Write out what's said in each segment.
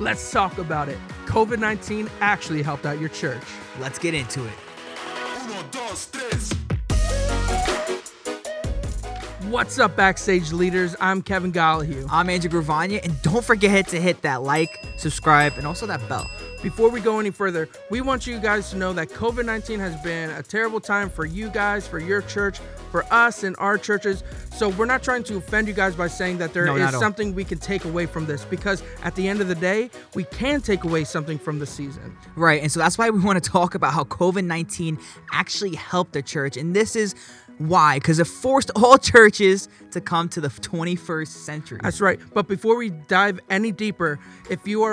Let's talk about it. COVID-19 actually helped out your church. Let's get into it. What's up, Backstage Leaders? I'm Kevin Gallahue. I'm Andrew Gravagna, and don't forget to hit that like, subscribe, and also that bell. Before we go any further, we want you guys to know that COVID-19 has been a terrible time for you guys, for your church, for us and our churches. So we're not trying to offend you guys by saying that there is something we can take away from this, because at the end of the day, we can take away something from the season. Right, and so that's why we want to talk about how COVID-19 actually helped the church. And this is why, because it forced all churches to come to the 21st century. That's right. But before we dive any deeper, if you're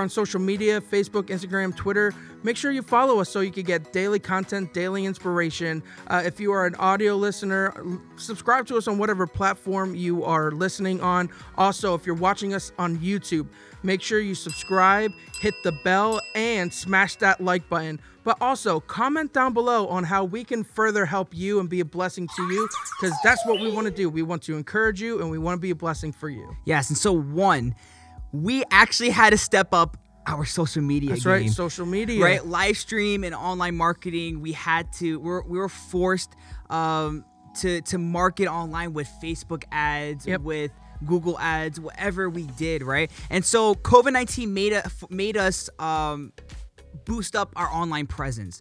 on social media, Facebook, Instagram, Twitter, make sure you follow us so you can get daily content, daily inspiration. If you are an audio listener, subscribe to us on whatever platform you are listening on. Also, if you're watching us on YouTube, make sure you subscribe, hit the bell, and smash that like button. But also, comment down below on how we can further help you and be a blessing to you, because that's what we want to do. We want to encourage you, and we want to be a blessing for you. Yes, and so we actually had to step up our social media. That's game. Right, social media. Right, live stream and online marketing. We were forced to market online with Facebook ads, with Google ads, whatever we did, right? And so COVID-19 made us boost up our online presence.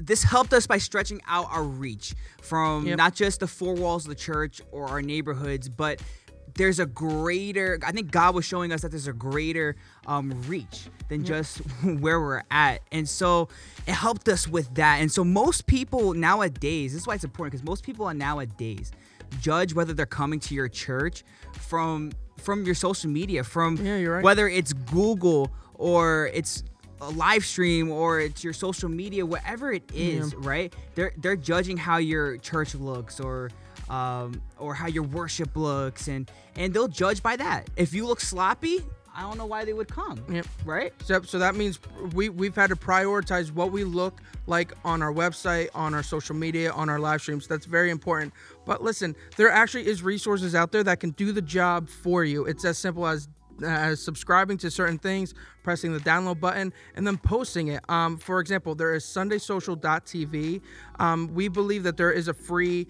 This helped us by stretching out our reach from not just the four walls of the church or our neighborhoods, but there's a greater, I think God was showing us that there's a greater reach than just where we're at. And so it helped us with that. And so most people nowadays, this is why it's important, because most people nowadays judge whether they're coming to your church from your social media, you're right. Whether it's Google or it's a live stream or it's your social media, whatever it is, right? They're judging how your church looks or how your worship looks, and they'll judge by that. If you look sloppy, I don't know why they would come, right? So that means we've had to prioritize what we look like on our website, on our social media, on our live streams. That's very important. But listen, there actually is resources out there that can do the job for you. It's as simple as subscribing to certain things, pressing the download button, and then posting it. For example, there is sundaysocial.tv. We believe that there is a free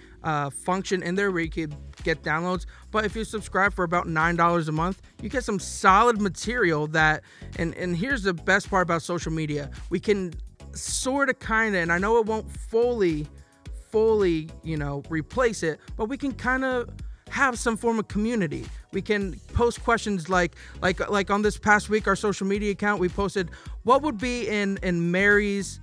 function in there where you can get downloads. But if you subscribe for about $9 a month, you get some solid material that, and here's the best part about social media. We can sort of, kind of, and I know it won't fully, replace it, but we can kind of have some form of community. We can post questions like on this past week, our social media account, we posted what would be in Mary's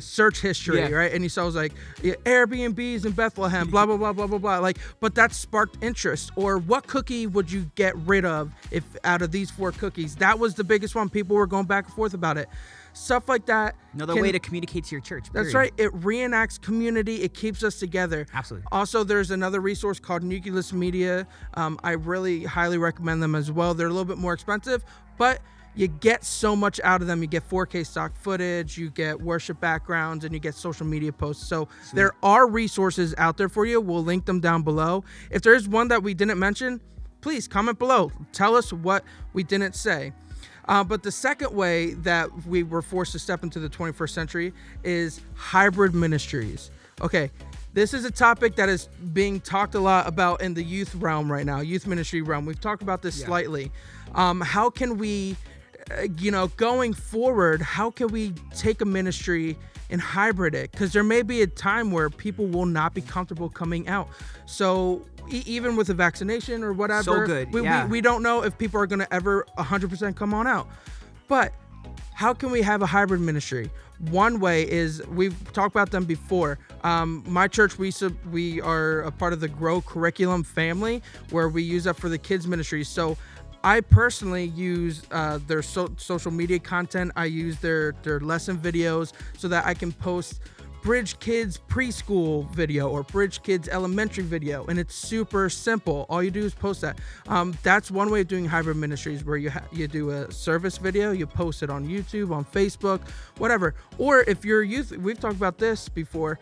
search history, right? And you saw it was like Airbnbs in Bethlehem, blah, blah, blah, blah, blah, blah. But that sparked interest. Or what cookie would you get rid of if out of these four cookies? That was the biggest one. People were going back and forth about it. Stuff like that. Another way to communicate to your church. That's right. It reenacts community. It keeps us together. Absolutely. Also, there's another resource called Nucleus Media. I really highly recommend them as well. They're a little bit more expensive, but you get so much out of them. You get 4K stock footage, you get worship backgrounds, and you get social media posts. So there are resources out there for you. We'll link them down below. If there's one that we didn't mention, please comment below. Tell us what we didn't say. But the second way that we were forced to step into the 21st century is hybrid ministries. Okay, this is a topic that is being talked a lot about in the youth realm right now, youth ministry realm. We've talked about this slightly. How can we, going forward, how can we take a ministry and hybrid it? Because there may be a time where people will not be comfortable coming out. So even with a vaccination or whatever, so good. We don't know if people are going to ever 100% come on out. But how can we have a hybrid ministry? One way is, we've talked about them before. My church, we are a part of the Grow Curriculum family, where we use that for the kids ministry. So I personally use their social media content. I use their lesson videos so that I can post Bridge Kids preschool video or Bridge Kids elementary video, and it's super simple. All you do is post that. That's one way of doing hybrid ministries, where you do a service video, you post it on YouTube, on Facebook, whatever. Or if you're a youth, we've talked about this before,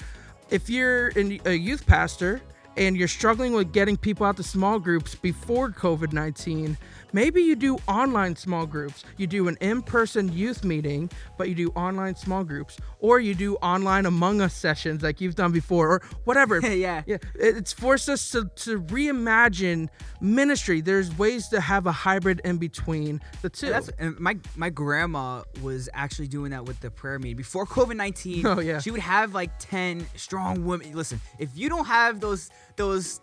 if you're a youth pastor and you're struggling with getting people out to small groups before COVID-19, Maybe you do online small groups. You do an in-person youth meeting, but you do online small groups, or you do online Among Us sessions like you've done before, or whatever. Yeah. It's forced us to reimagine ministry. There's ways to have a hybrid in between the two. And my grandma was actually doing that with the prayer meeting before COVID-19. Oh yeah. She would have like 10 strong women. Listen, if you don't have those 5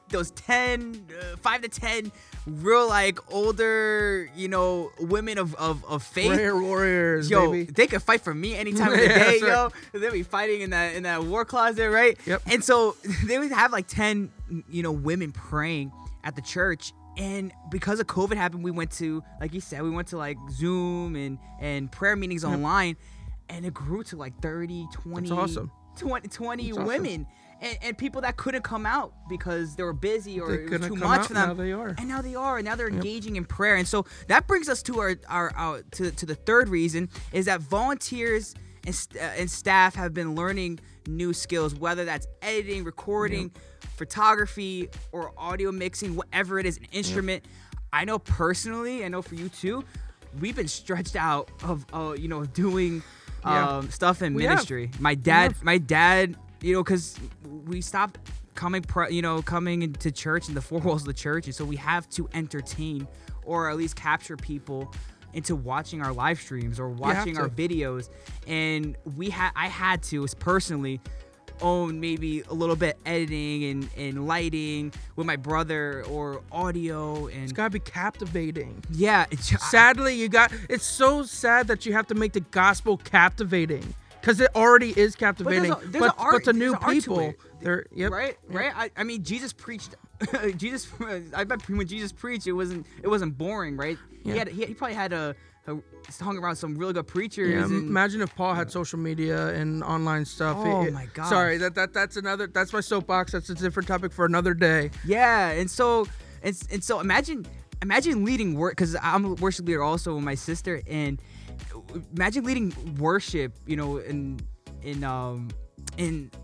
to 10 real like older, women of faith, prayer warriors, baby. They could fight for me any time of the day, yo. Right. They'd be fighting in that war closet, right? Yep. And so they would have like 10, women praying at the church. And because of COVID happened, we went to, like you said, like Zoom and prayer meetings online, and it grew to like 30, 20, that's awesome. 20 that's women. Awesome. And people that couldn't come out because they were busy or it was too much for them. And now they are. And now they're engaging in prayer. And so that brings us to our the third reason is that volunteers and staff have been learning new skills, whether that's editing, recording, photography, or audio mixing, whatever it is, an instrument. I know personally, I know for you too, we've been stretched out of doing stuff in ministry. My dad. Because we stopped coming into church in the four walls of the church. And so we have to entertain or at least capture people into watching our live streams or watching our videos. And I had to personally own maybe a little bit editing and lighting with my brother or audio, and it's gotta be captivating. Sadly, it's so sad that you have to make the gospel captivating. Because it already is captivating, but to new people, right? I mean, Jesus preached. I bet when Jesus preached, it wasn't boring, right? Yeah. He probably had hung around some really good preachers. Yeah, imagine if Paul had social media and online stuff. Oh my God! Sorry, that's my soapbox. That's a different topic for another day. Yeah, and so imagine leading worship, because I'm a worship leader also with my sister and. Imagine leading worship, in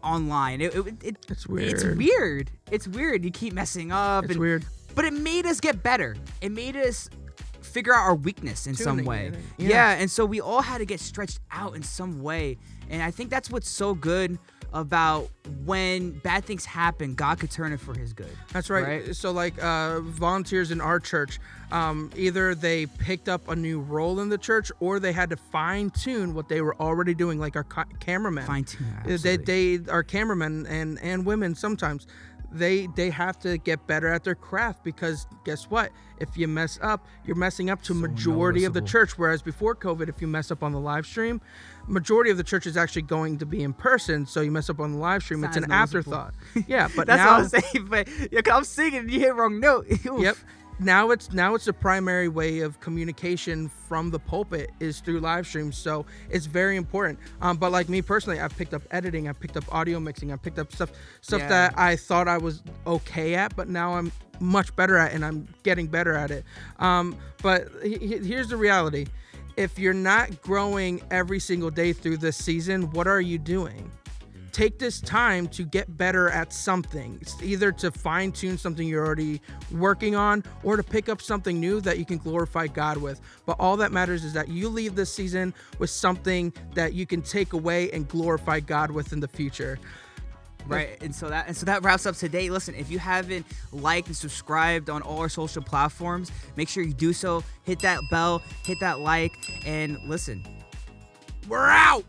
online. It's weird. It's weird. You keep messing up. It's weird. But it made us get better. It made us figure out our weakness in some way. Yeah. And so we all had to get stretched out in some way. And I think that's what's so good about when bad things happen, God could turn it for his good. That's right? So like volunteers in our church, either they picked up a new role in the church or they had to fine tune what they were already doing, like our cameramen. Fine tune, absolutely. They are cameramen and women sometimes. They have to get better at their craft because guess what? If you mess up, you're messing up to majority of the church. Whereas before COVID, if you mess up on the live stream, majority of the church is actually going to be in person. So you mess up on the live stream, it's an afterthought. Yeah, but that's now, what I'm saying. But I'm singing, and you hit wrong note. Yep. Now it's the primary way of communication from the pulpit is through live streams, so it's very important. But like me personally, I've picked up editing, I've picked up audio mixing, I've picked up stuff that I thought I was okay at, but now I'm much better at, and I'm getting better at it. But here's the reality: if you're not growing every single day through this season, what are you doing? Take this time to get better at something. It's either to fine tune something you're already working on or to pick up something new that you can glorify God with. But all that matters is that you leave this season with something that you can take away and glorify God with in the future. Right. And so that wraps up today. Listen, if you haven't liked and subscribed on all our social platforms, make sure you do so. Hit that bell, hit that like, and listen. We're out.